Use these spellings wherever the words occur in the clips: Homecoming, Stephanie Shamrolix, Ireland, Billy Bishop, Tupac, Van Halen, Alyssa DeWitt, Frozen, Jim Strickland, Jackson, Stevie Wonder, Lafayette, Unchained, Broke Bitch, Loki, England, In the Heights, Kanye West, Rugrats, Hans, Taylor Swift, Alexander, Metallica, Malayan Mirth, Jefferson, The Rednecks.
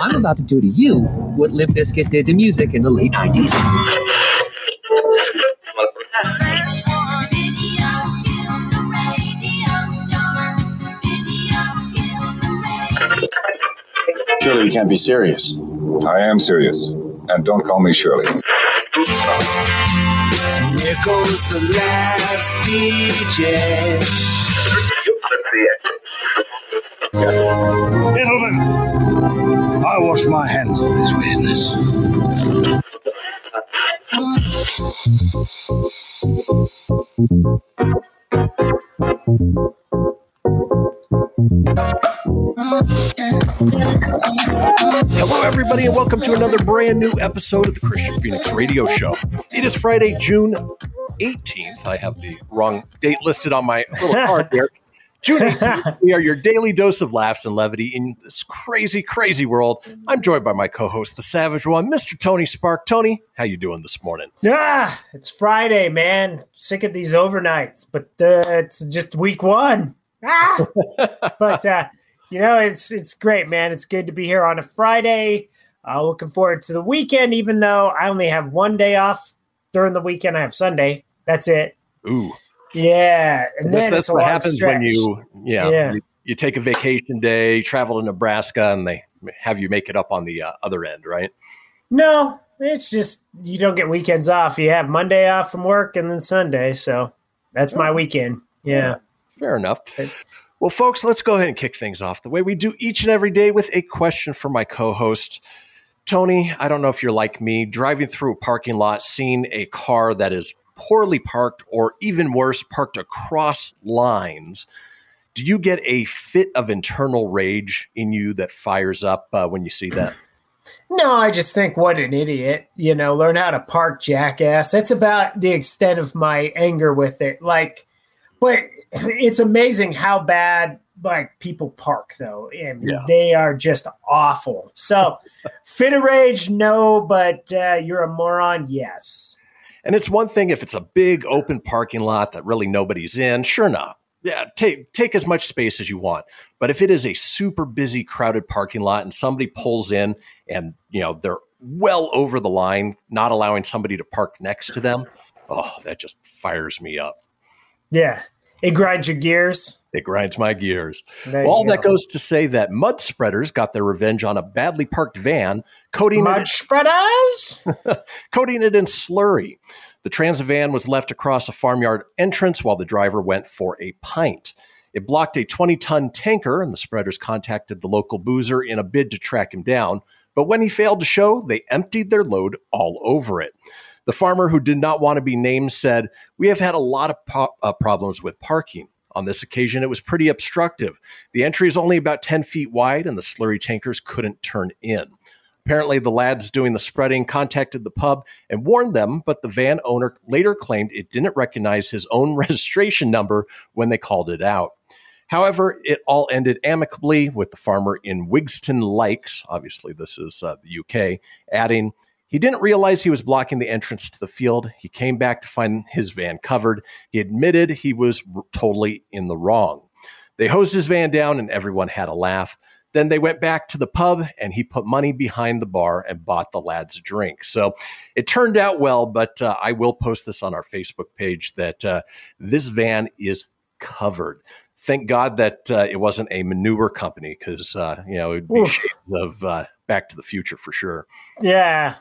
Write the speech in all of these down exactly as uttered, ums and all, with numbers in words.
I'm about to do to you what Limp Bizkit did to music in the late nineties. Surely you can't be serious. I am serious. And don't call me Shirley. Here goes the last D J. Gentlemen, I wash my hands of this business. Hello, everybody, and welcome to another brand new episode of the Kristian Fenix Radio Show. It is Friday, June eighteenth. I have the wrong date listed on my little card there. June eighteenth, we are your daily dose of laughs and levity in this crazy, crazy world. I'm joined by my co-host, the Savage One, Mister Tony Spark. Tony, how you doing this morning? Ah, it's Friday, man. Sick of these overnights, but uh, it's just week one. Ah! but uh, you know, it's it's great, man. It's good to be here on a Friday. Uh, looking forward to the weekend, even though I only have one day off during the weekend. I have Sunday. That's it. Ooh. Yeah, and then that's what happens when you, yeah, yeah. You, you take a vacation day, travel to Nebraska, and they have you make it up on the uh, other end, right? No, it's just you don't get weekends off. You have Monday off from work and then Sunday, so that's my weekend. Yeah, yeah, fair enough. Well, folks, let's go ahead and kick things off the way we do each and every day with a question for my co-host. Tony, I don't know if you're like me, driving through a parking lot, seeing a car that is poorly parked, or even worse, parked across lines. Do you get a fit of internal rage in you that fires up uh, when you see that? No, I just think, what an idiot. You know, learn how to park, jackass. That's about the extent of my anger with it. Like, but it's amazing how bad like people park though, and yeah. They are just awful. So, fit of rage, no, but uh, you're a moron, yes. And it's one thing if it's a big open parking lot that really nobody's in, sure not. Yeah, take take as much space as you want. But if it is a super busy, crowded parking lot and somebody pulls in and, you know, they're well over the line, not allowing somebody to park next to them, oh, that just fires me up. Yeah. It grinds your gears. It grinds my gears. Well, all go. That goes to say that mud spreaders got their revenge on a badly parked van, coating mud it spreaders, coating it in slurry. The transit van was left across a farmyard entrance while the driver went for a pint. It blocked a twenty-ton tanker, and the spreaders contacted the local boozer in a bid to track him down. But when he failed to show, they emptied their load all over it. The farmer, who did not want to be named, said, "We have had a lot of po- uh, problems with parking. On this occasion, it was pretty obstructive. The entry is only about ten feet wide, and the slurry tankers couldn't turn in." Apparently, the lads doing the spreading contacted the pub and warned them, but the van owner later claimed it didn't recognize his own registration number when they called it out. However, it all ended amicably with the farmer in Wigston Likes, obviously this is uh, the U K, adding, "He didn't realize he was blocking the entrance to the field. He came back to find his van covered. He admitted he was r- totally in the wrong." They hosed his van down and everyone had a laugh. Then they went back to the pub and he put money behind the bar and bought the lads a drink. So it turned out well, but uh, I will post this on our Facebook page that uh, this van is covered. Thank God that uh, it wasn't a manure company because, uh, you know, it would be shades of uh, Back to the Future for sure. Yeah.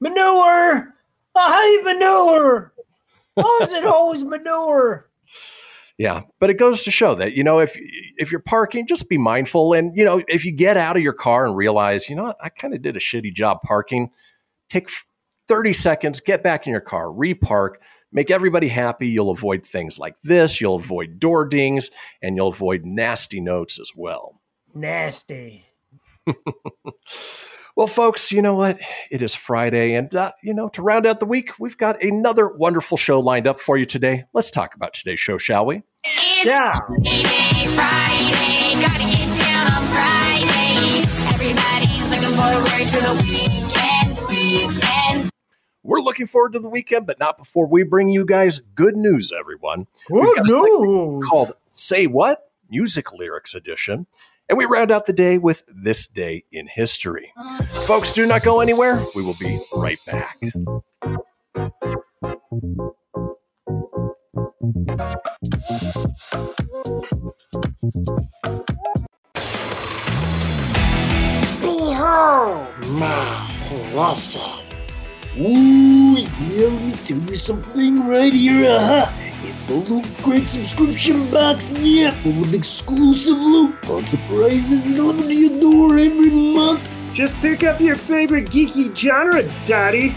Manure! I hate manure! Why is it always manure? Yeah, but it goes to show that, you know, if if you're parking, just be mindful. And, you know, if you get out of your car and realize, you know what, I kind of did a shitty job parking, take thirty seconds, get back in your car, repark, make everybody happy. You'll avoid things like this. You'll avoid door dings, and you'll avoid nasty notes as well. Nasty. Well, folks, you know what? It is Friday, and, uh, you know, to round out the week, we've got another wonderful show lined up for you today. Let's talk about today's show, shall we? It's yeah. Friday, Friday, gotta get down on Friday. Everybody's looking forward to the weekend, weekend. We're looking forward to the weekend, but not before we bring you guys good news, everyone. Good news. Called Say What? Music Lyrics Edition. And we round out the day with This Day in History. Folks, do not go anywhere. We will be right back. Behold my process. Ooh, yeah, let me tell you something right here. Uh-huh. It's the Loot Crate subscription box, yeah, full of exclusive loot, fun surprises delivered to your door every month. Just pick up your favorite geeky genre, Daddy.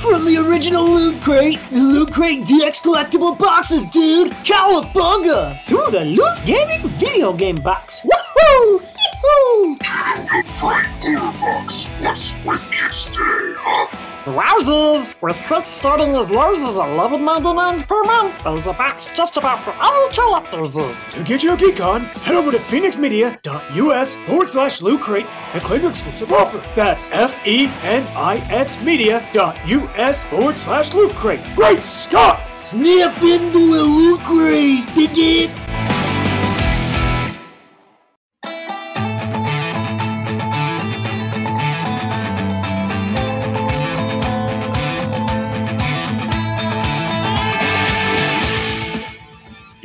From the original Loot Crate, the Loot Crate D X collectible boxes, dude, cowabunga! To the Loot Gaming video game box, woohoo! Yee-hoo! To the Loot Crate theater box, what's with kids today, huh? Wowzers! With crates starting as low as eleven ninety-nine per month, there's a box just about for all collectors. To get your geek on, head over to fenixmedia.us forward slash loot crate and claim your exclusive offer. That's F E N I X media.us forward slash loot crate. Great Scott! Snap into a loot crate, dig it!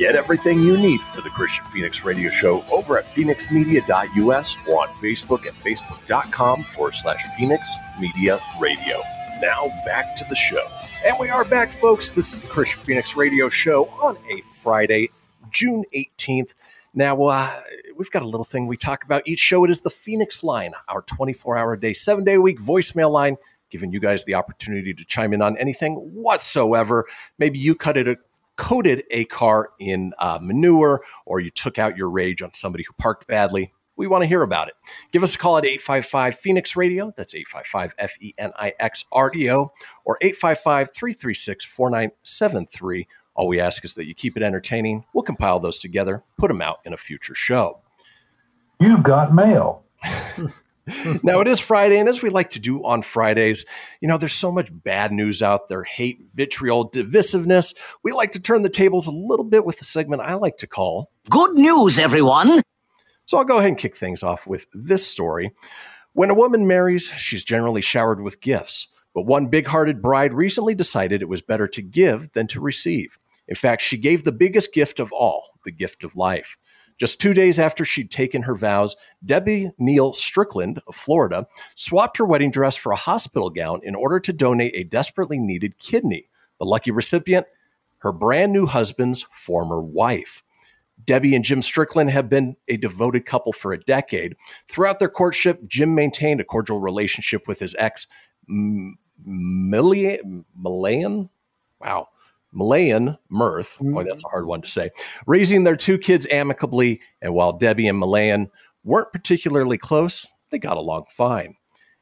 Get everything you need for the Kristian Fenix Radio Show over at fenix media dot U S or on Facebook at facebook.com forward slash Fenix Media Radio. Now back to the show. And we are back, folks. This is the Kristian Fenix Radio Show on a Friday, June eighteenth. Now, uh, we've got a little thing we talk about each show. It is the Fenix Line, our twenty-four hour a day, seven day a week voicemail line, giving you guys the opportunity to chime in on anything whatsoever. Maybe you cut it a coated a car in uh, manure, or you took out your rage on somebody who parked badly. We want to hear about it. Give us a call at eight five five Fenix Radio. That's eight five five F E N I X R D O or eight five five, three three six, four nine seven three. All we ask is that you keep it entertaining. We'll compile those together, put them out in a future show. You've got mail. Now, it is Friday, and as we like to do on Fridays, you know, there's so much bad news out there, hate, vitriol, divisiveness. We like to turn the tables a little bit with a segment I like to call Good News, Everyone. So I'll go ahead and kick things off with this story. When a woman marries, she's generally showered with gifts, but one big-hearted bride recently decided it was better to give than to receive. In fact, she gave the biggest gift of all, the gift of life. Just two days after she'd taken her vows, Debbie Neal Strickland of Florida swapped her wedding dress for a hospital gown in order to donate a desperately needed kidney. The lucky recipient, her brand new husband's former wife. Debbie and Jim Strickland have been a devoted couple for a decade. Throughout their courtship, Jim maintained a cordial relationship with his ex, Malayan? Wow. Malayan Mirth, boy, that's a hard one to say, raising their two kids amicably, and while Debbie and Malayan weren't particularly close, they got along fine.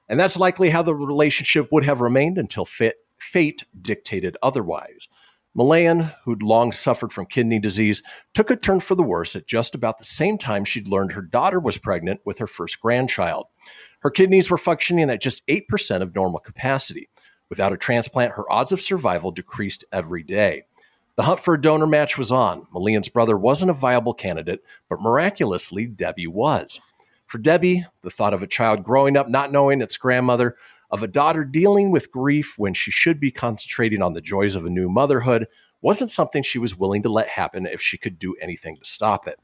And that's likely how the relationship would have remained until fit, fate dictated otherwise. Malayan, who'd long suffered from kidney disease, took a turn for the worse at just about the same time she'd learned her daughter was pregnant with her first grandchild. Her kidneys were functioning at just eight percent of normal capacity. Without a transplant, her odds of survival decreased every day. The hunt for a donor match was on. Malayan's brother wasn't a viable candidate, but miraculously, Debbie was. For Debbie, the thought of a child growing up not knowing its grandmother, of a daughter dealing with grief when she should be concentrating on the joys of a new motherhood, wasn't something she was willing to let happen if she could do anything to stop it.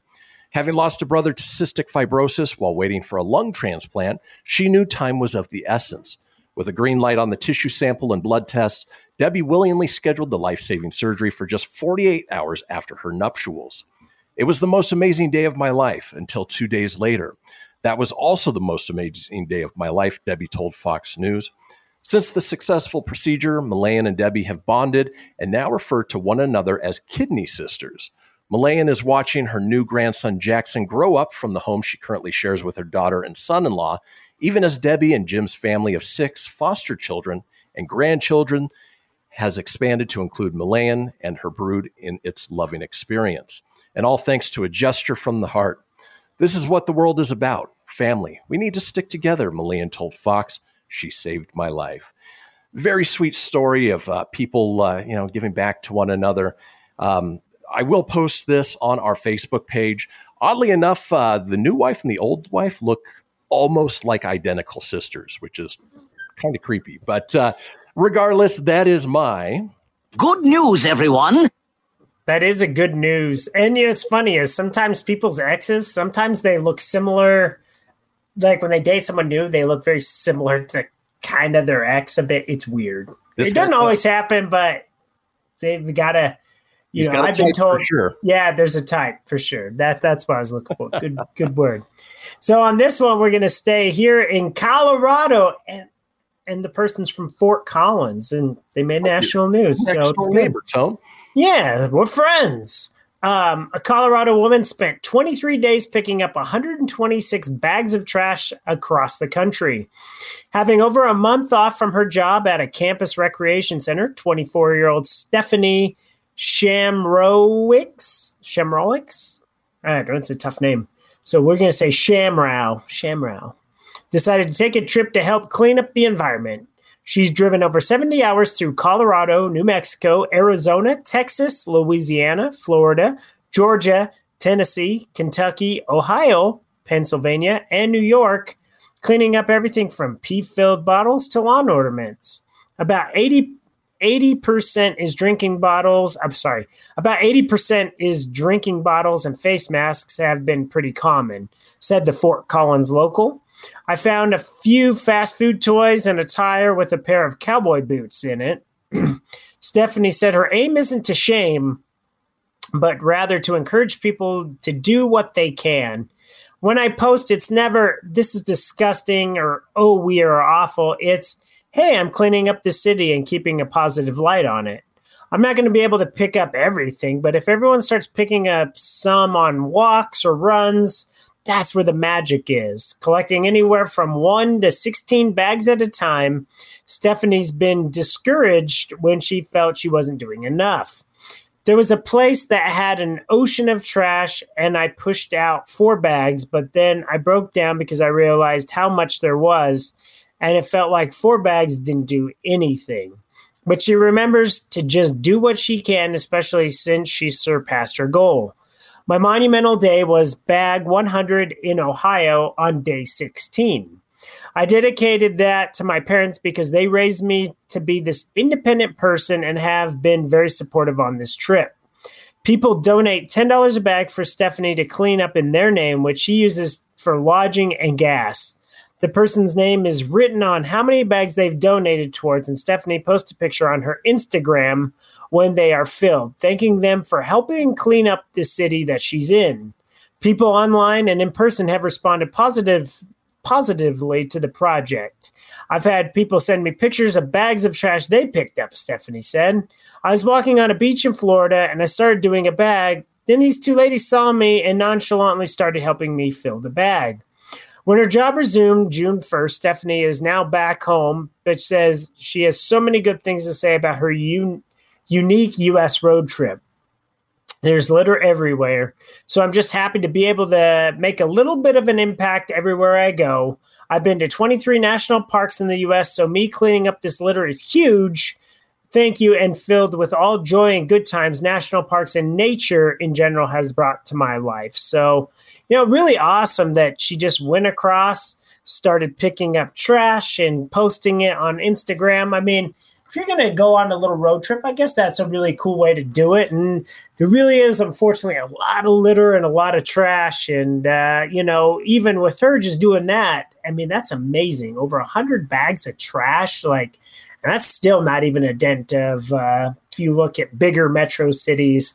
Having lost a brother to cystic fibrosis while waiting for a lung transplant, she knew time was of the essence. With a green light on the tissue sample and blood tests, Debbie willingly scheduled the life-saving surgery for just forty-eight hours after her nuptials. It was the most amazing day of my life until two days later. That was also the most amazing day of my life, Debbie told Fox News. Since the successful procedure, Malayan and Debbie have bonded and now refer to one another as kidney sisters. Malayan is watching her new grandson Jackson grow up from the home she currently shares with her daughter and son-in-law, even as Debbie and Jim's family of six foster children and grandchildren has expanded to include Malayan and her brood in its loving experience. And all thanks to a gesture from the heart. This is what the world is about, family. We need to stick together, Malayan told Fox. She saved my life. Very sweet story of uh, people, uh, you know, giving back to one another. Um, I will post this on our Facebook page. Oddly enough, uh, the new wife and the old wife look almost like identical sisters, which is kind of creepy. But uh, regardless, that is my... good news, everyone. That is a good news. And you know, it's funny is sometimes people's exes, sometimes they look similar. Like when they date someone new, they look very similar to kind of their ex a bit. It's weird. This it doesn't always happen, but they've got to, you know, I've been told, sure. Yeah, there's a type for sure. That That's what I was looking for. Good, good word. So on this one, we're going to stay here in Colorado, and and the person's from Fort Collins, and they made oh, national news. So it's neighbor, Tom. Yeah, we're friends. Um, a Colorado woman spent twenty-three days picking up one hundred twenty-six bags of trash across the country. Having over a month off from her job at a campus recreation center, twenty-four-year-old Stephanie Shamrolix. Shamrolix? All right, that's a tough name. So we're going to say Shamrow. Shamrow. Decided to take a trip to help clean up the environment. She's driven over seventy hours through Colorado, New Mexico, Arizona, Texas, Louisiana, Florida, Georgia, Tennessee, Kentucky, Ohio, Pennsylvania, and New York, cleaning up everything from pee-filled bottles to lawn ornaments. About eighty, eighty percent is drinking bottles. I'm sorry. About eighty percent is drinking bottles and face masks have been pretty common, said the Fort Collins local. I found a few fast food toys and a tire with a pair of cowboy boots in it. Stephanie said her aim isn't to shame, but rather to encourage people to do what they can. When I post, it's never, this is disgusting or, oh, we are awful. It's, hey, I'm cleaning up the city and keeping a positive light on it. I'm not going to be able to pick up everything, but if everyone starts picking up some on walks or runs, that's where the magic is. Collecting anywhere from one to sixteen bags at a time, Stephanie's been discouraged when she felt she wasn't doing enough. There was a place that had an ocean of trash, and I pushed out four bags, but then I broke down because I realized how much there was, and it felt like four bags didn't do anything. But she remembers to just do what she can, especially since she surpassed her goal. My monumental day was bag one hundred in Ohio on day sixteen. I dedicated that to my parents because they raised me to be this independent person and have been very supportive on this trip. People donate ten dollars a bag for Stephanie to clean up in their name, which she uses for lodging and gas. The person's name is written on how many bags they've donated towards, and Stephanie posts a picture on her Instagram when they are filled, thanking them for helping clean up the city that she's in. People online and in person have responded positive, positively to the project. I've had people send me pictures of bags of trash they picked up, Stephanie said. I was walking on a beach in Florida, and I started doing a bag. Then these two ladies saw me and nonchalantly started helping me fill the bag. When her job resumed June first, Stephanie is now back home, but says she has so many good things to say about her un- unique U S road trip. There's litter everywhere, so I'm just happy to be able to make a little bit of an impact everywhere I go. I've been to twenty-three national parks in the U S, so me cleaning up this litter is huge. Thank you, and filled with all joy and good times national parks and nature in general has brought to my life. So, you know, really awesome that she just went across, started picking up trash and posting it on Instagram. I mean, if you're going to go on a little road trip, I guess that's a really cool way to do it. And there really is, unfortunately, a lot of litter and a lot of trash. And, uh, you know, even with her just doing that, I mean, that's amazing. Over one hundred bags of trash, like, and that's still not even a dent of, uh, if you look at bigger metro cities,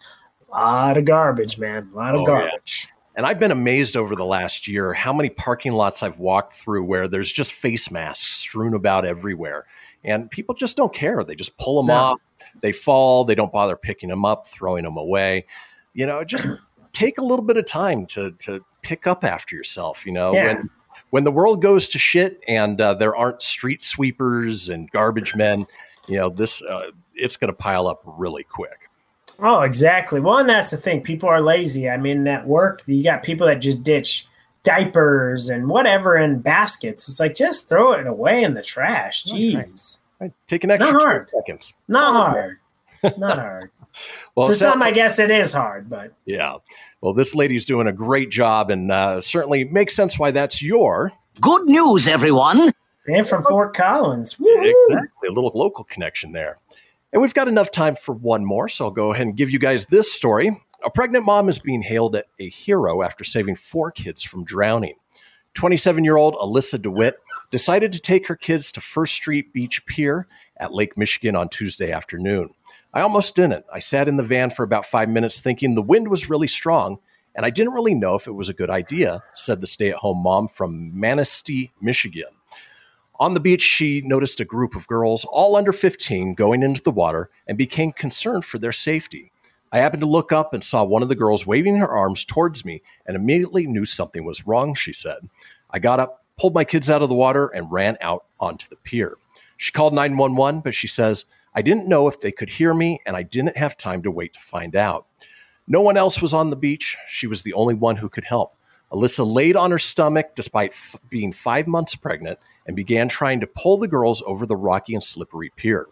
a lot of garbage, man, a lot of oh, garbage. Yeah. And I've been amazed over the last year how many parking lots I've walked through where there's just face masks strewn about everywhere. And people just don't care. They just pull them no. off. They fall. They don't bother picking them up, throwing them away. you know, just take a little bit of time to to pick up after yourself, you know. Yeah. When when the world goes to shit and uh, there aren't street sweepers and garbage men, you know, this uh, it's going to pile up really quick. Oh, exactly. Well, and that's the thing. People are lazy. I mean, at work, you got people that just ditch diapers and whatever in baskets. It's like, just throw it away in the trash. Jeez. Right. Take an extra twenty seconds. Not hard. Not hard. Well, for some, I guess it is hard, but yeah. Well, this lady's doing a great job, and uh, certainly makes sense why that's your good news, everyone. And from Fort Collins. Woo-hoo. Exactly. A little local connection there. And we've got enough time for one more, so I'll go ahead and give you guys this story. A pregnant mom is being hailed as a hero after saving four kids from drowning. twenty-seven-year-old Alyssa DeWitt decided to take her kids to First Street Beach Pier at Lake Michigan on Tuesday afternoon. I almost didn't. I sat in the van for about five minutes thinking the wind was really strong, and I didn't really know if it was a good idea, said the stay-at-home mom from Manistee, Michigan. On the beach, she noticed a group of girls, all under fifteen, going into the water and became concerned for their safety. I happened to look up and saw one of the girls waving her arms towards me and immediately knew something was wrong, she said. I got up, pulled my kids out of the water, and ran out onto the pier. She called nine one one, but she says, I didn't know if they could hear me, and I didn't have time to wait to find out. No one else was on the beach. She was the only one who could help. Alyssa laid on her stomach despite f- being five months pregnant and began trying to pull the girls over the rocky and slippery pier.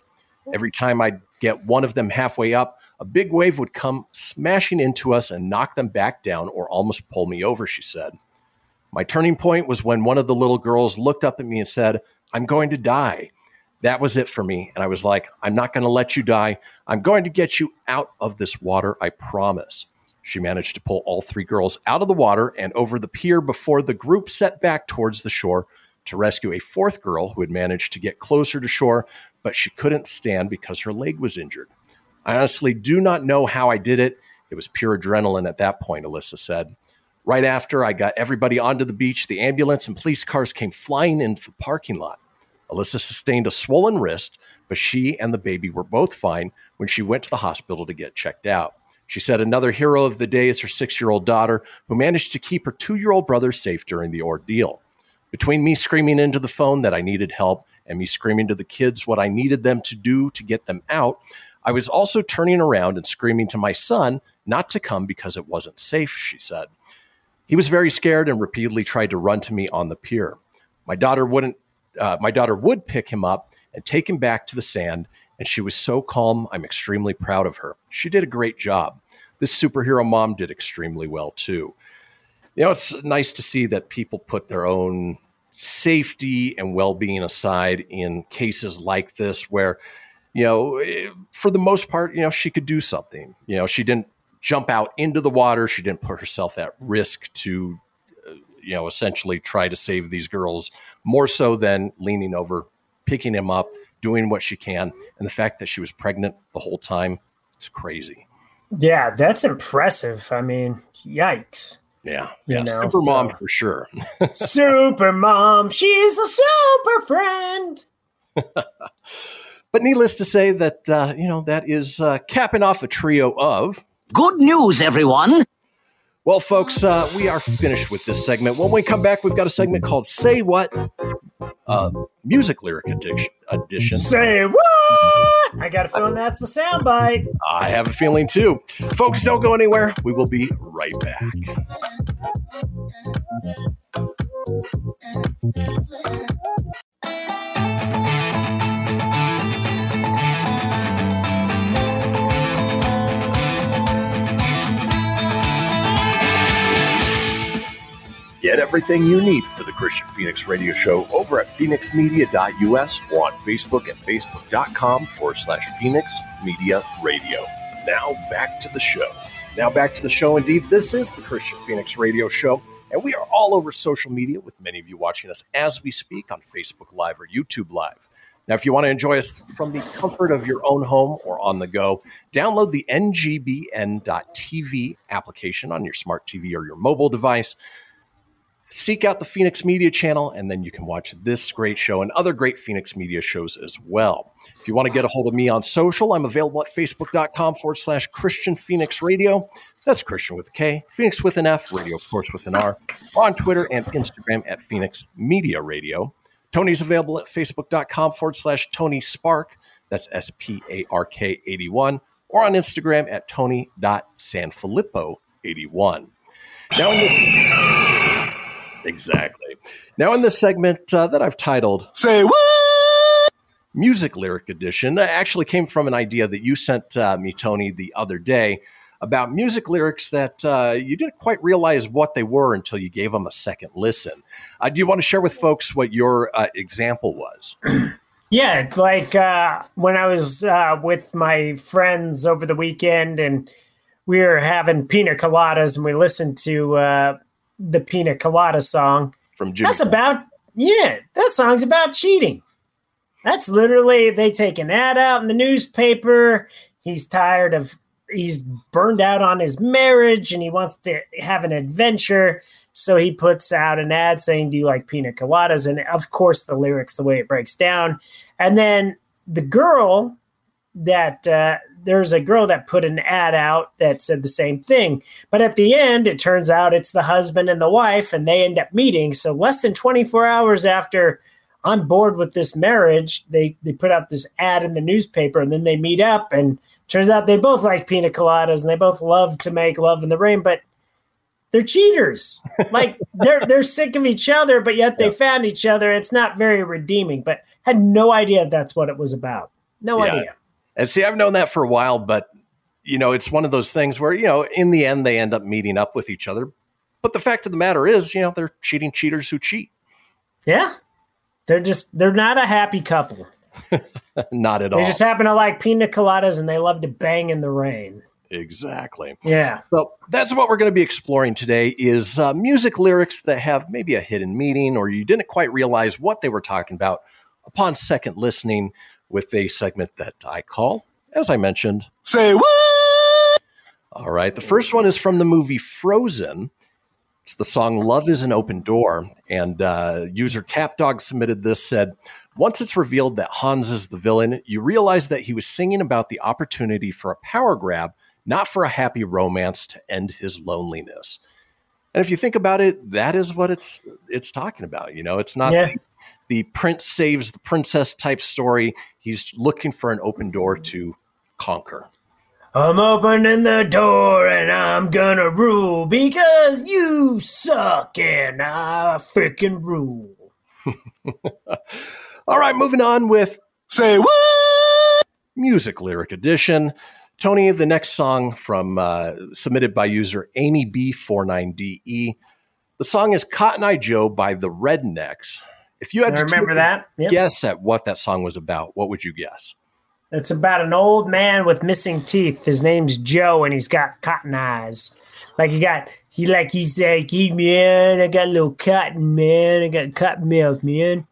Every time I'd get one of them halfway up, a big wave would come smashing into us and knock them back down or almost pull me over, she said. My turning point was when one of the little girls looked up at me and said, I'm going to die. That was it for me. And I was like, I'm not going to let you die. I'm going to get you out of this water, I promise. She managed to pull all three girls out of the water and over the pier before the group set back towards the shore to rescue a fourth girl who had managed to get closer to shore, but she couldn't stand because her leg was injured. I honestly do not know how I did it. It was pure adrenaline at that point, Alyssa said. Right after I got everybody onto the beach, the ambulance and police cars came flying into the parking lot. Alyssa sustained a swollen wrist, but she and the baby were both fine when she went to the hospital to get checked out. She said another hero of the day is her six-year-old daughter, who managed to keep her two-year-old brother safe during the ordeal. Between me screaming into the phone that I needed help and me screaming to the kids what I needed them to do to get them out, I was also turning around and screaming to my son not to come because it wasn't safe, she said. He was very scared and repeatedly tried to run to me on the pier. My daughter wouldn't. Uh, my daughter would pick him up and take him back to the sand, and she was so calm. I'm extremely proud of her. She did a great job. This superhero mom did extremely well, too. You know, it's nice to see that people put their own safety and well-being aside in cases like this where, you know, for the most part, you know, she could do something. You know, she didn't jump out into the water. She didn't put herself at risk to, you know, essentially try to save these girls, more so than leaning over, picking him up, doing what she can. And the fact that she was pregnant the whole time is crazy. Yeah, that's impressive. I mean, yikes. Yeah, yeah, you know, super mom so. For sure. Super mom, she's a super friend. But needless to say that, uh, you know, that is uh, capping off a trio of good news, everyone. Well, folks, uh, we are finished with this segment. When we come back, we've got a segment called Say What? Uh, music Lyric addiction, Edition. Say what? I got a feeling that's the soundbite. I have a feeling, too. Folks, don't go anywhere. We will be right back. Get everything you need for the Kristian Fenix Radio Show over at fenix media dot u s or on Facebook at facebook.com forward slash Fenix Media Radio. Now back to the show. Now back to the show. Indeed, this is the Kristian Fenix Radio Show, and we are all over social media with many of you watching us as we speak on Facebook Live or YouTube Live. Now, if you want to enjoy us from the comfort of your own home or on the go, download the N G B N dot T V application on your smart T V or your mobile device. Seek out the Fenix Media channel, and then you can watch this great show and other great Fenix Media shows as well. If you want to get a hold of me on social, I'm available at facebook.com forward slash Kristian Fenix Radio. That's Kristian with a K, Fenix with an F, Radio, of course, with an R. On Twitter and Instagram at Fenix Media Radio. Tony's available at facebook.com forward slash Tony Spark. That's S P A R K eighty-one. Or on Instagram at tony dot sanfilippo eighty-one. Now in this... Exactly. Now in this segment uh, that I've titled... Say what? Music Lyric Edition. That actually came from an idea that you sent uh, me, Tony, the other day about music lyrics that uh, you didn't quite realize what they were until you gave them a second listen. Uh, do you want to share with folks what your uh, example was? Yeah, like uh, when I was uh, with my friends over the weekend and we were having pina coladas and we listened to uh, the Pina Colada song. From June. That's about, yeah, that song's about cheating. That's literally, they take an ad out in the newspaper. He's tired of, he's burned out on his marriage and he wants to have an adventure. So he puts out an ad saying, do you like pina coladas? And of course the lyrics, the way it breaks down. And then the girl that uh, there's a girl that put an ad out that said the same thing, but at the end, it turns out it's the husband and the wife and they end up meeting. So less than twenty-four hours after I'm bored with this marriage, they, they put out this ad in the newspaper and then they meet up and turns out they both like pina coladas and they both love to make love in the rain, but they're cheaters. Like they're they're sick of each other, but yet they yeah. found each other. It's not very redeeming, but had no idea that's what it was about. No yeah. idea. And see, I've known that for a while, but you know, it's one of those things where, you know, in the end they end up meeting up with each other. But the fact of the matter is, you know, they're cheating cheaters who cheat. Yeah. They're just they're not a happy couple. Not at all. They just happen to like pina coladas and they love to bang in the rain. Exactly. Yeah. So that's what we're going to be exploring today is uh, music lyrics that have maybe a hidden meaning or you didn't quite realize what they were talking about upon second listening with a segment that I call, as I mentioned, Say What? All right. The first one is from the movie Frozen. It's the song Love is an Open Door. And uh, user Tapdog submitted this, said, once it's revealed that Hans is the villain, you realize that he was singing about the opportunity for a power grab, not for a happy romance to end his loneliness. And if you think about it, that is what it's it's talking about. You know, it's not yeah. the, the prince saves the princess type story. He's looking for an open door to conquer. I'm opening the door and I'm gonna rule because you suck and I freaking rule. All right, moving on with Say What? Music Lyric Edition. Tony, the next song from uh, submitted by user Amy B forty-nine D E. The song is Cotton Eye Joe by the Rednecks. If you had to remember that, yep. guess at what that song was about, what would you guess? It's about an old man with missing teeth. His name's Joe, and he's got cotton eyes. Like he got, he like he's like, hey man, I got a little cotton, man. I got cotton milk, man.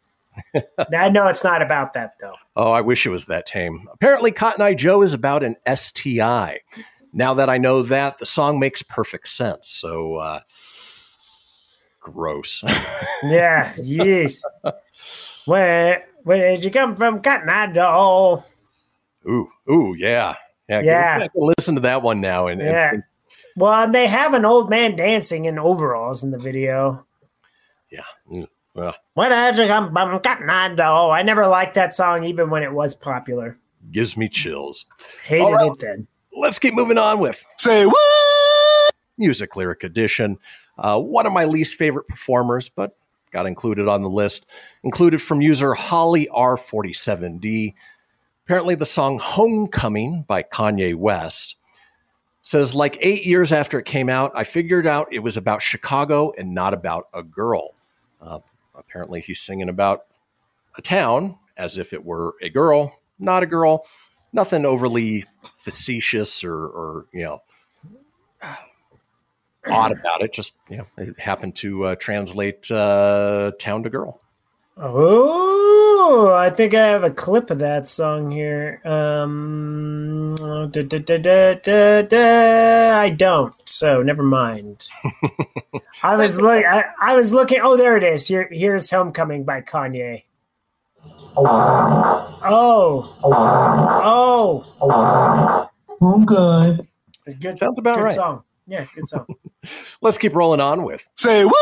I know it's not about that though. Oh, I wish it was that tame. Apparently, Cotton Eye Joe is about an S T I. Now that I know that, the song makes perfect sense. So uh, gross. Yeah. Yes. Where where did you come from, Cotton Eye Joe? Ooh, ooh, yeah. Yeah. yeah. Can listen to that one now. And, yeah. and, well, they have an old man dancing in overalls in the video. Yeah. Mm, well. I never liked that song, even when it was popular. Gives me chills. Hated right. it then. Let's keep moving on with Say What? Music Lyric Edition. Uh, one of my least favorite performers, but got included on the list. Included from user Holly R forty-seven D. Apparently, the song Homecoming by Kanye West says, like eight years after it came out, I figured out it was about Chicago and not about a girl. Uh, apparently, he's singing about a town as if it were a girl, not a girl, nothing overly facetious or, or you know, odd about it. Just, you know, it happened to uh, translate uh, town to girl. Oh. Oh, I think I have a clip of that song here. Um, da, da, da, da, da, da. I don't, so never mind. I was look. I, I was looking. Oh, there it is. Here, here's "Homecoming" by Kanye. Oh, oh, oh. Okay. It's good. Sounds about good right. Good song. Yeah, good song. Let's keep rolling on with Say What?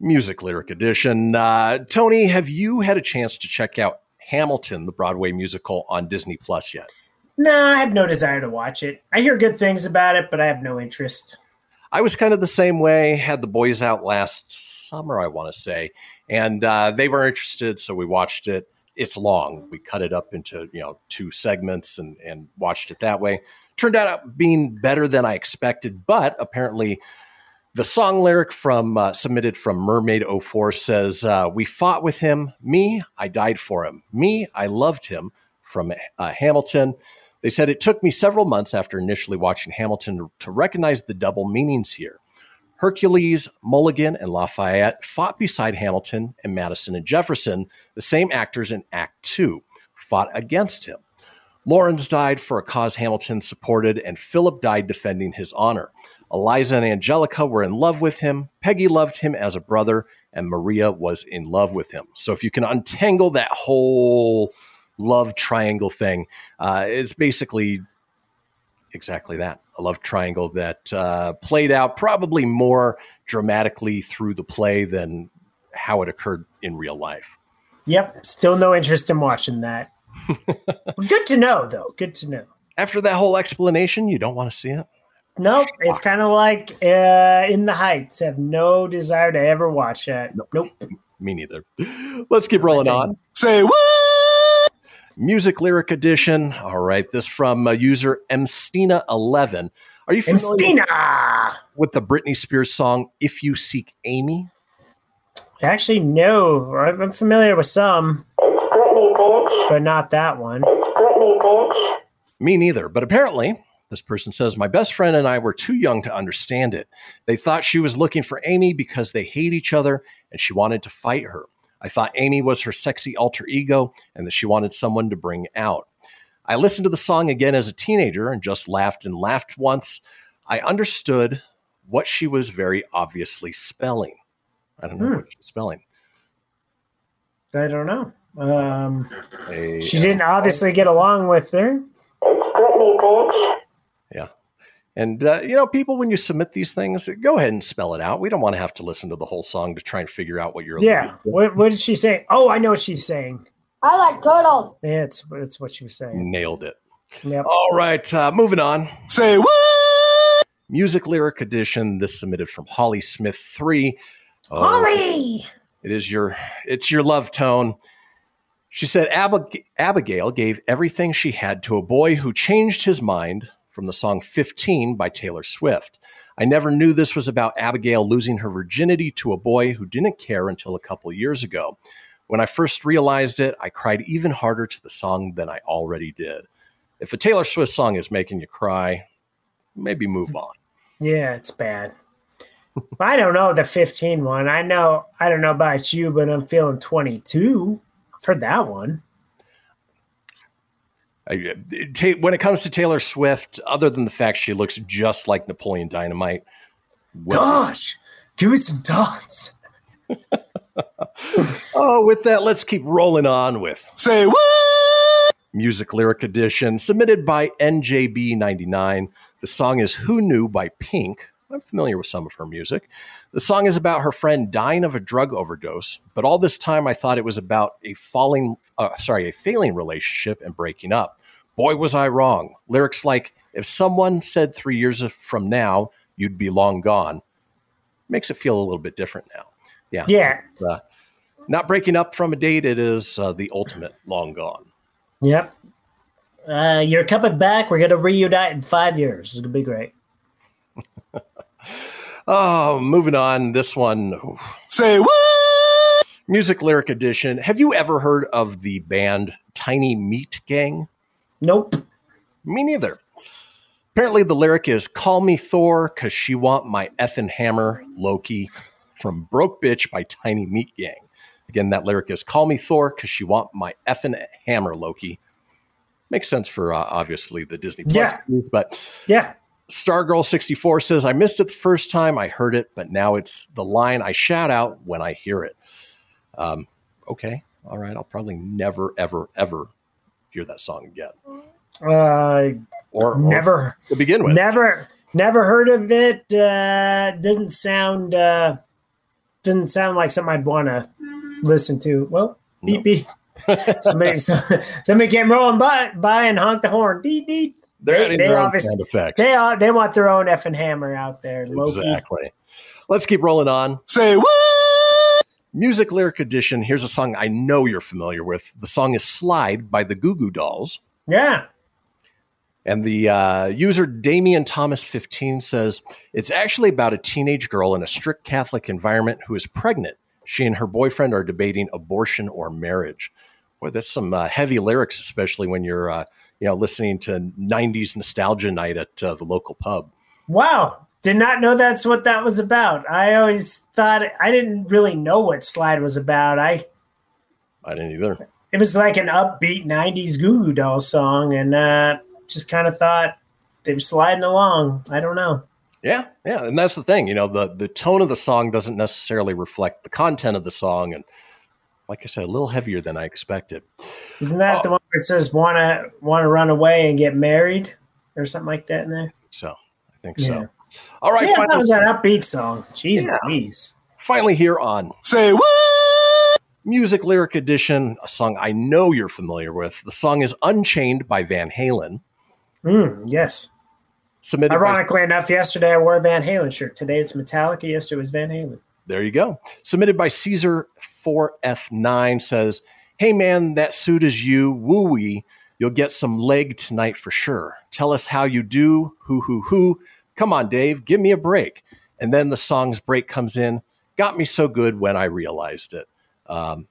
Music Lyric Edition. Uh, Tony, have you had a chance to check out Hamilton, the Broadway musical on Disney Plus yet? No, nah, I have no desire to watch it. I hear good things about it, but I have no interest. I was kind of the same way. Had the boys out last summer, I want to say, and uh, they were interested, so we watched it. It's long. We cut it up into, you know, two segments and, and watched it that way. Turned out being better than I expected, but apparently the song lyric from uh, submitted from Mermaid oh four says, uh, we fought with him. Me, I died for him. Me, I loved him, from uh, Hamilton. They said it took me several months after initially watching Hamilton to recognize the double meanings here. Hercules, Mulligan, and Lafayette fought beside Hamilton and Madison and Jefferson, the same actors in Act Two, fought against him. Lawrence died for a cause Hamilton supported, and Philip died defending his honor. Eliza and Angelica were in love with him. Peggy loved him as a brother, and Maria was in love with him. So if you can untangle that whole love triangle thing, uh, it's basically exactly that, a love triangle that uh, played out probably more dramatically through the play than how it occurred in real life. Yep. Still no interest in watching that. Good to know, though. Good to know. After that whole explanation, you don't want to see it? Nope. It's kind of like uh, In the Heights. I have no desire to ever watch that. Nope. nope. Me neither. Let's keep rolling on. Say what? Music Lyric Edition. All right. This from uh, user Mstina eleven. Are you familiar Mstina! with the Britney Spears song, If You Seek Amy? Actually, no. I'm familiar with some. It's Britney, bitch. But not that one. It's Britney, bitch. Me neither. But apparently, this person says, my best friend and I were too young to understand it. They thought she was looking for Amy because they hate each other and she wanted to fight her. I thought Amy was her sexy alter ego and that she wanted someone to bring out. I listened to the song again as a teenager and just laughed and laughed once. I understood what she was very obviously spelling. I don't know hmm. what she's spelling. I don't know. Um, a, she didn't uh, obviously get along with her. It's Britney, bitch. Yeah. And, uh, you know, people, when you submit these things, go ahead and spell it out. We don't want to have to listen to the whole song to try and figure out what you're. Yeah. What, what did she say? Oh, I know what she's saying. I like turtles. Yeah, it's, it's what she was saying. Nailed it. Yep. All right. Uh, moving on. Say what? Music Lyric Edition. This submitted from Holly Smith three. Oh, Holly. It is your, it's your love tone. She said, Abig- Abigail gave everything she had to a boy who changed his mind, from the song fifteen by Taylor Swift. I never knew this was about Abigail losing her virginity to a boy who didn't care until a couple years ago. When I first realized it, I cried even harder to the song than I already did. If a Taylor Swift song is making you cry, maybe move on. Yeah, it's bad. I don't know the fifteen one. I know, I don't know about you, but I'm feeling twenty-two. I've heard that one. I, ta- when it comes to Taylor Swift, other than the fact she looks just like Napoleon Dynamite. Well, gosh, give me some thoughts. Oh, with that, let's keep rolling on with Say What? Music Lyric Edition, submitted by N J B ninety-nine. The song is Who Knew by Pink. I'm familiar with some of her music. The song is about her friend dying of a drug overdose, but all this time I thought it was about a falling, uh, sorry, a failing relationship and breaking up. Boy, was I wrong. Lyrics like, if someone said three years from now, you'd be long gone. Makes it feel a little bit different now. Yeah. Yeah. Uh, not breaking up from a date. It is uh, the ultimate long gone. Yep. Uh, you're coming back. We're going to reunite in five years. It's going to be great. Oh, moving on. This one. Say what? Music Lyric Edition. Have you ever heard of the band Tiny Meat Gang? Nope. Me neither. Apparently the lyric is Call Me Thor, cause she want my effing hammer, Loki, from Broke Bitch by Tiny Meat Gang. Again, that lyric is "Call me Thor, cause you want my effing hammer, Loki." Makes sense for uh, obviously the Disney Plus yeah. series, but yeah. Stargirl sixty-four says, "I missed it the first time I heard it, but now it's the line I shout out when I hear it." Um, okay. All right. I'll probably never, ever, ever hear that song again. Uh, or, or never to begin with. Never, never heard of it. Uh, didn't sound, uh, didn't sound like something I'd want to listen to. Well, beep, no. beep. somebody, somebody came rolling by, by and honked the horn. Beep, beep. They're they, their own sound effects. They, are, they want their own effing hammer out there. Loki. Exactly. Let's keep rolling on. Say what? Music Lyric Edition. Here's a song I know you're familiar with. The song is "Slide" by the Goo Goo Dolls. Yeah. And the uh, user Damian Thomas fifteen says, "It's actually about a teenage girl in a strict Catholic environment who is pregnant. She and her boyfriend are debating abortion or marriage." Boy, that's some uh, heavy lyrics, especially when you're uh, you know, listening to nineties nostalgia night at uh, the local pub. Wow. Did not know that's what that was about. I always thought – I didn't really know what Slide was about. I I didn't either. It was like an upbeat nineties Goo Goo Doll song, and uh, just kind of thought they were sliding along. I don't know. Yeah, yeah, and that's the thing. You know, the, the tone of the song doesn't necessarily reflect the content of the song, and like I said, a little heavier than I expected. Isn't that oh. the one where it says wanna wanna run away and get married or something like that in there? I think so. I think yeah. so. All right. See, I that was an upbeat song. Jeez yeah. Louise. Finally here on Say What? Music Lyric Edition, a song I know you're familiar with. The song is "Unchained" by Van Halen. Mm, yes. Submitted Ironically by- enough, yesterday I wore a Van Halen shirt. Today it's Metallica. Yesterday it was Van Halen. There you go. Submitted by Caesar four F nine says, "Hey man, that suit is you. Woo-wee. You'll get some leg tonight for sure. Tell us how you do. Hoo, hoo, hoo. Come on, Dave, give me a break." And then the song's break comes in. "Got me so good when I realized it." Um,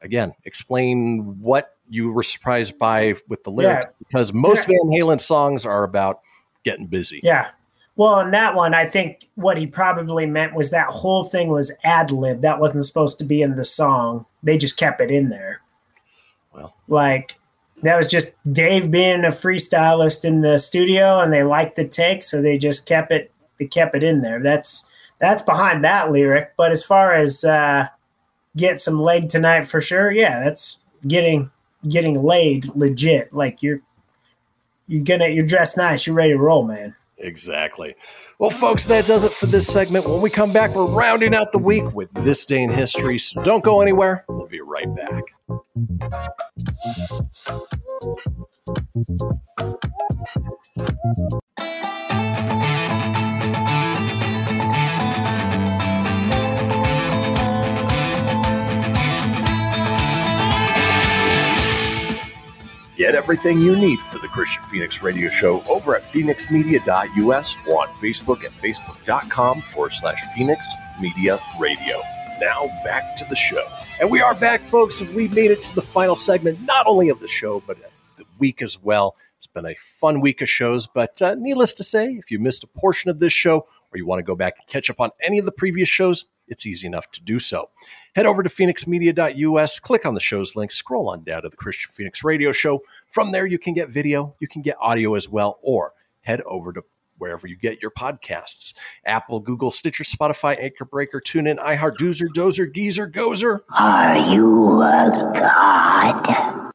again, explain what you were surprised by with the lyrics, yeah. because most yeah. Van Halen songs are about getting busy. Yeah. Well, in that one, I think what he probably meant was that whole thing was ad-lib. That wasn't supposed to be in the song. They just kept it in there. Well, like... that was just Dave being a freestylist in the studio, and they liked the take, so they just kept it. They kept it in there. That's that's behind that lyric. But as far as uh, get some leg tonight for sure, yeah, that's getting getting laid legit. Like you're you're gonna you're dressed nice. You're ready to roll, man. Exactly. Well, folks, that does it for this segment. When we come back, we're rounding out the week with This Day in History, so don't go anywhere. We'll be right back. Get everything you need for the Kristian Fenix Radio Show over at phoenix media dot u s or on Facebook at facebook.com forward slash Fenix Media Radio. Now back to the show. And we are back, folks. And we made it to the final segment, not only of the show, but the week as well. It's been a fun week of shows. But uh, needless to say, if you missed a portion of this show or you want to go back and catch up on any of the previous shows, it's easy enough to do so. Head over to phoenix media dot u s, click on the show's link, scroll on down to the Kristian Fenix Radio Show. From there, you can get video, you can get audio as well, or head over to wherever you get your podcasts. Apple, Google, Stitcher, Spotify, Anchor, Breaker, TuneIn, iHeart, Doozer, Dozer, Geezer, Gozer. Are you a god?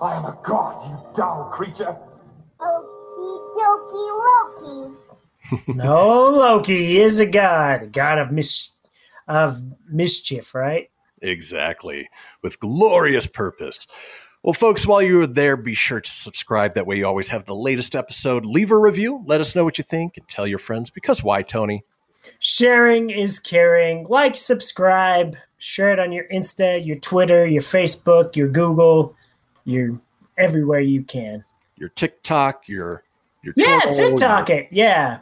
I am a god, you dull creature. Okie dokie Loki. No, Loki is a god, god of mis- of mischief, right? Exactly, with glorious purpose. Well, folks, while you're there, be sure to subscribe. That way you always have the latest episode. Leave a review. Let us know what you think and tell your friends, because why, Tony? Sharing is caring. Like, subscribe, share it on your Insta, your Twitter, your Facebook, your Google, your everywhere you can. Your TikTok, your your Yeah, channel, TikTok your- it. Yeah.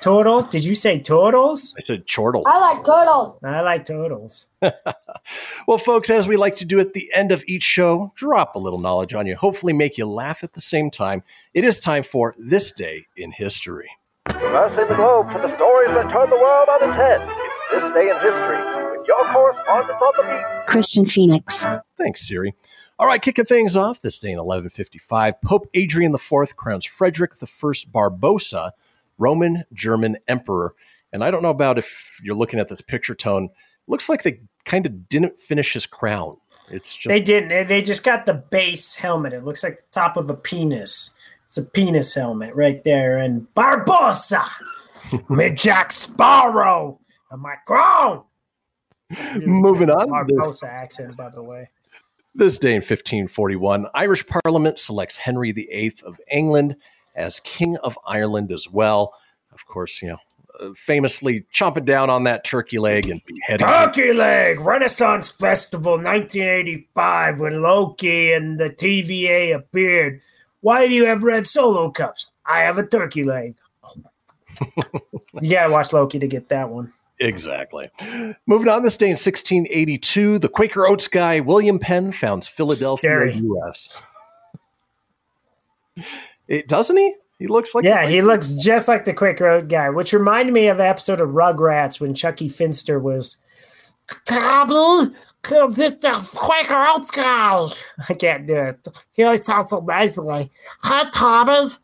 Turtles? Did you say turtles? I said chortle. I like turtles. I like turtles. Well, folks, as we like to do at the end of each show, drop a little knowledge on you, hopefully make you laugh at the same time. It is time for This Day in History. Reversing the globe for the stories that turn the world on its head. It's This Day in History with your correspondent on the beat, Kristian Fenix. Thanks, Siri. All right, kicking things off this day in eleven fifty-five, Pope Adrian the Fourth crowns Frederick the First Barbarossa Roman German Emperor. And I don't know about if you're looking at this picture, Tone. Looks like they kind of didn't finish his crown. It's just, they didn't. They just got the base helmet. It looks like the top of a penis. It's a penis helmet right there. And Barbossa, me Jack Sparrow, and my crown. Moving on. Barbossa accent, by the way. This day in fifteen forty-one, Irish Parliament selects Henry the Eighth of England as King of Ireland as well. Of course, you know, famously chomping down on that turkey leg and beheading. Turkey leg! Renaissance Festival nineteen eighty-five when Loki and the T V A appeared. Why do you have red solo cups? I have a turkey leg. You gotta watch Loki to get that one. Exactly. Moving on, this day in sixteen eighty-two, the Quaker Oats guy, William Penn, founds Philadelphia, Scary. U S It, doesn't he? He looks like yeah, he looks just like the Quaker Oat guy, which reminded me of an episode of Rugrats when Chuckie Finster was terrible. This Quaker Oats guy. I can't do it. He always sounds so nasally. Hi, Thomas.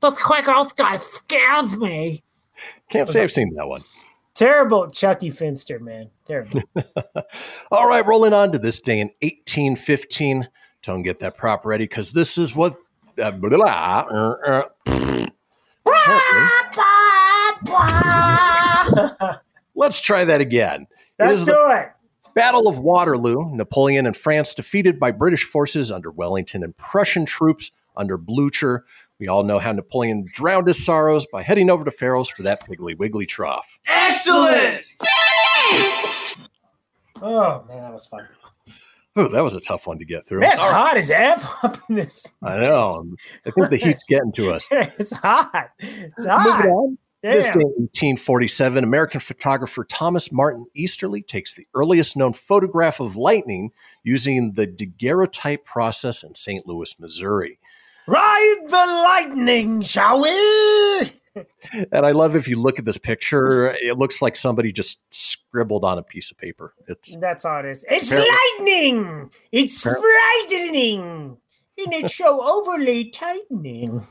This Quaker Oats guy scares me. Can't say I've seen that one. Terrible Chuckie Finster, man. Terrible. All right, rolling on to this day in eighteen fifteen. Don't get that prop ready because this is what. Uh, blah, blah, uh, uh, blah, Let's try that again. Let's it do it. Battle of Waterloo. Napoleon and France defeated by British forces under Wellington and Prussian troops under Blucher. We all know how Napoleon drowned his sorrows by heading over to Pharaoh's for that Piggly Wiggly trough. Excellent! Oh, man, that was fun. Oh, that was a tough one to get through. That's hot right. as F up in this. I know. I think the heat's getting to us. It's hot. It's hot. On. This day in eighteen forty-seven, American photographer Thomas Martin Easterly takes the earliest known photograph of lightning using the daguerreotype process in Saint Louis, Missouri. Ride the lightning, shall we? And I love if you look at this picture, it looks like somebody just scribbled on a piece of paper. It's That's all it is. It's lightning! It's frightening! And it's so overly tightening.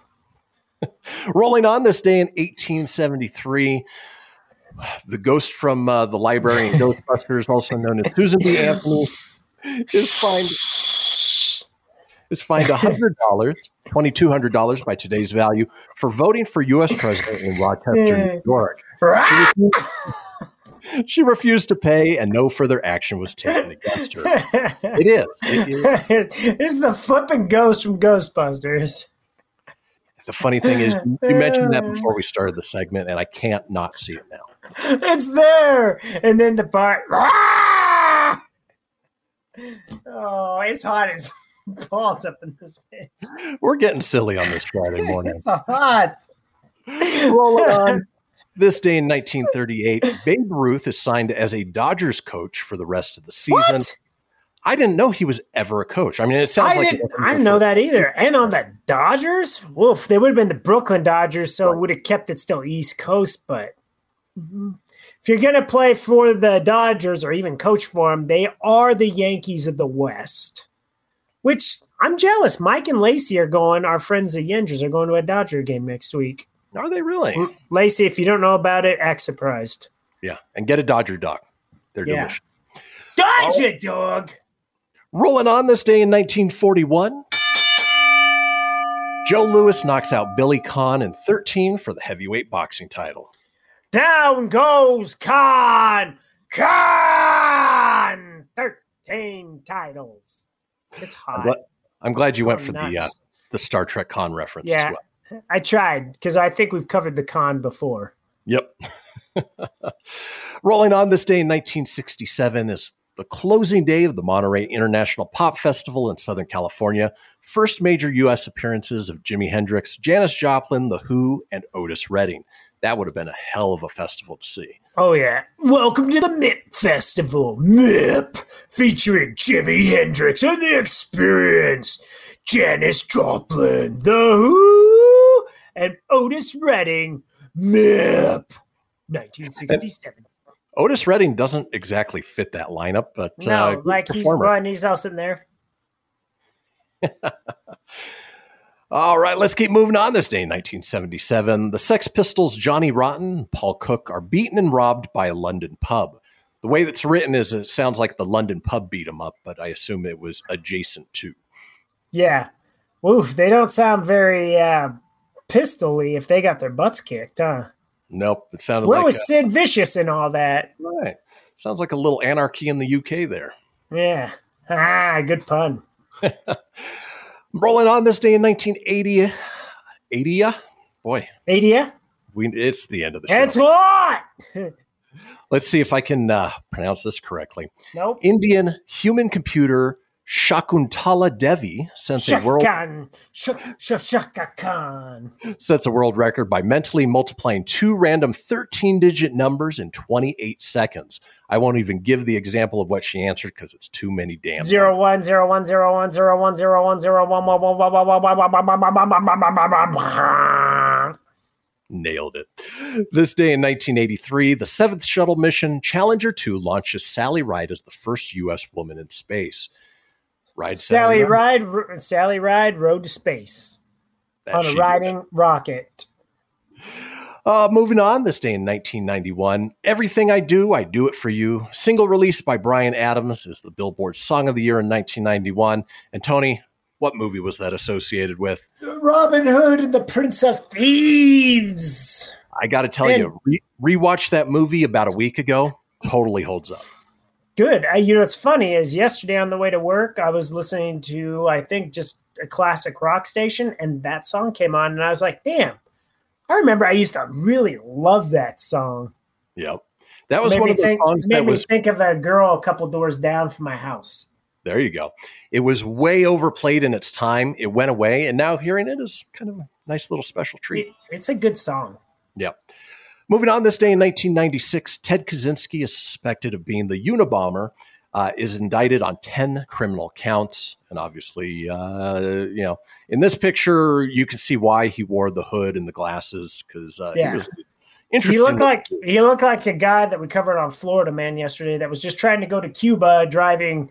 Rolling on this day in eighteen seventy-three, the ghost from uh, the library in Ghostbusters, also known as Susan B. Anthony, is fined is fined one hundred dollars, twenty-two hundred dollars by today's value, for voting for U S president in Rochester, New York. She refused, she refused to pay, and no further action was taken against her. It is. It is. It's the flipping ghost from Ghostbusters. The funny thing is, you mentioned that before we started the segment, and I can't not see it now. It's there! And then the part. Rah! Oh, it's hot as balls up in this bitch. We're getting silly on this Friday morning. It's hot. Roll on. This day in nineteen thirty-eight, Babe Ruth is signed as a Dodgers coach for the rest of the season. What? I didn't know he was ever a coach. I mean, it sounds I like didn't, I didn't know that either. And on the Dodgers, woof, they would have been the Brooklyn Dodgers, so right. It would have kept it still East Coast. But if you're going to play for the Dodgers or even coach for them, they are the Yankees of the West. Which I'm jealous. Mike and Lacey are going. Our friends the Yenders are going to a Dodger game next week. Are they really? Lacey, if you don't know about it, act surprised. Yeah, and get a Dodger dog. They're yeah. delicious. Dodger oh. dog. Rolling on this day in nineteen forty-one, Joe Louis knocks out Billy Conn in thirteen for the heavyweight boxing title. Down goes Conn. Conn. thirteen titles. It's hot. I'm glad, I'm glad you went for nuts. the uh, the Star Trek Con reference yeah, as well. I tried because I think we've covered the Con before. Yep. Rolling on this day in nineteen sixty-seven is the closing day of the Monterey International Pop Festival in Southern California. First major U S appearances of Jimi Hendrix, Janis Joplin, The Who, and Otis Redding. That would have been a hell of a festival to see. Oh, yeah. Welcome to the M I P Festival. M I P, featuring Jimi Hendrix and The Experience, Janis Joplin, The Who, and Otis Redding. M I P, nineteen sixty-seven. Otis Redding doesn't exactly fit that lineup, but no, uh, like he's run, he's else in there. All right, let's keep moving on. This day in nineteen seventy-seven, the Sex Pistols' Johnny Rotten and Paul Cook are beaten and robbed by a London pub. The way that's written is it sounds like the London pub beat them up, but I assume it was adjacent to. Yeah. Oof, they don't sound very uh, pistol-y if they got their butts kicked, huh? Nope. It sounded Where like... Where was a, Sid Vicious and all that? Right. Sounds like a little anarchy in the U K there. Yeah. Ah, good pun. Rolling on this day in nineteen eighty. eighty? Boy. eighty? We, it's the end of the show. It's what? Let's see if I can uh, pronounce this correctly. Nope. Indian human computer Shakuntala Devi sets a world sets a world record by mentally multiplying two random thirteen-digit numbers in twenty-eight seconds. I won't even give the example of what she answered because it's too many damn. Zero one zero one zero one zero one zero one zero one one one one one one one one. Nailed it. This day in nineteen eighty-three, the seventh shuttle mission, Challenger two, launches Sally Ride as the first U S woman in space. Ride Sally, Sally Ride, R- Sally Ride, rode to space on a riding rocket. Uh, moving on, this day in nineteen ninety-one, Everything I Do, I Do It For You, single released by Bryan Adams, is the Billboard Song of the Year in nineteen ninety-one. And Tony, what movie was that associated with? Robin Hood and the Prince of Thieves. I got to tell and- you, re- rewatched that movie about a week ago. Totally holds up. Good. I, you know, what's funny is yesterday on the way to work, I was listening to, I think, just a classic rock station, and that song came on, and I was like, damn, I remember I used to really love that song. Yep. That was one of the songs that made me think of a girl a couple doors down from my house. There you go. It was way overplayed in its time. It went away, and now hearing it is kind of a nice little special treat. It, it's a good song. Yep. Moving on, this day in nineteen ninety-six, Ted Kaczynski is suspected of being the Unabomber, uh, is indicted on ten criminal counts. And obviously, uh, you know, in this picture, you can see why he wore the hood and the glasses because uh, yeah. he was interesting. He looked, like, he looked like the guy that we covered on Florida Man yesterday that was just trying to go to Cuba driving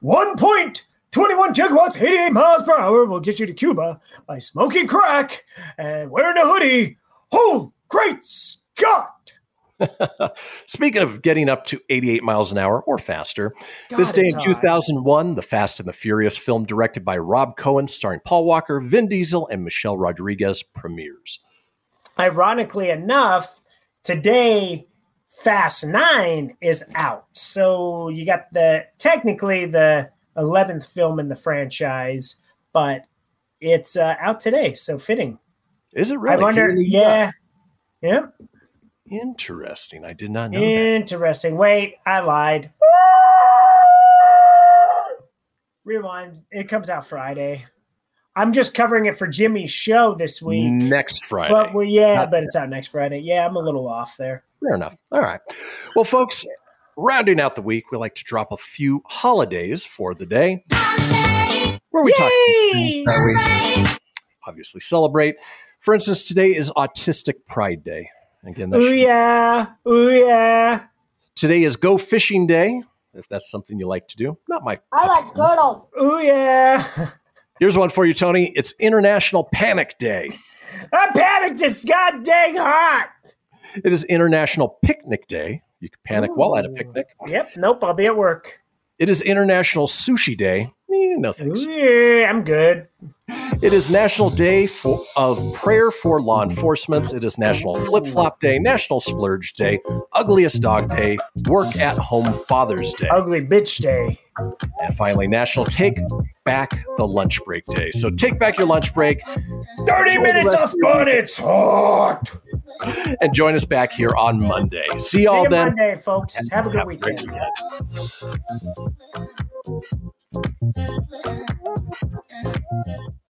one point two one gigawatts, eighty-eight miles per hour. We'll get you to Cuba by smoking crack and wearing a hoodie. Oh, great stuff. God. Speaking of getting up to eighty-eight miles an hour or faster, God, this day in two thousand one, high. The Fast and the Furious film directed by Rob Cohen, starring Paul Walker, Vin Diesel, and Michelle Rodriguez premieres. Ironically enough, today Fast nine is out. So you got the technically the eleventh film in the franchise, but it's uh, out today. So fitting. Is it really? I wonder, yeah. Yeah. Interesting. I did not know Interesting. That. Wait, I lied. Rewind. It comes out Friday. I'm just covering it for Jimmy's show this week. Next Friday. But well, yeah, not but there. It's out next Friday. Yeah, I'm a little off there. Fair enough. All right. Well, folks, rounding out the week, we like to drop a few holidays for the day. Holiday. Where we Yay! Talk. Holiday. Obviously celebrate. For instance, today is Autistic Pride Day. Again, ooh, yeah. Ooh, yeah. Today is Go Fishing Day, if that's something you like to do. Not my... I like turtles. Ooh, yeah. Here's one for you, Tony. It's International Panic Day. I panicked. It's god dang hot. It is International Picnic Day. You can panic Ooh. While at a picnic. Yep. Nope. I'll be at work. It is International Sushi Day. Eh, no thanks. Ooh, yeah, I'm good. It is National Day for, of Prayer for Law Enforcement. It is National Flip Flop Day, National Splurge Day, Ugliest Dog Day, Work at Home Father's Day, Ugly Bitch Day, and finally National Take Back the Lunch Break Day. So take back your lunch break. Thirty minutes of fun. It's hot. And join us back here on Monday. See, See y'all you then, Monday, folks. And have a good have weekend. A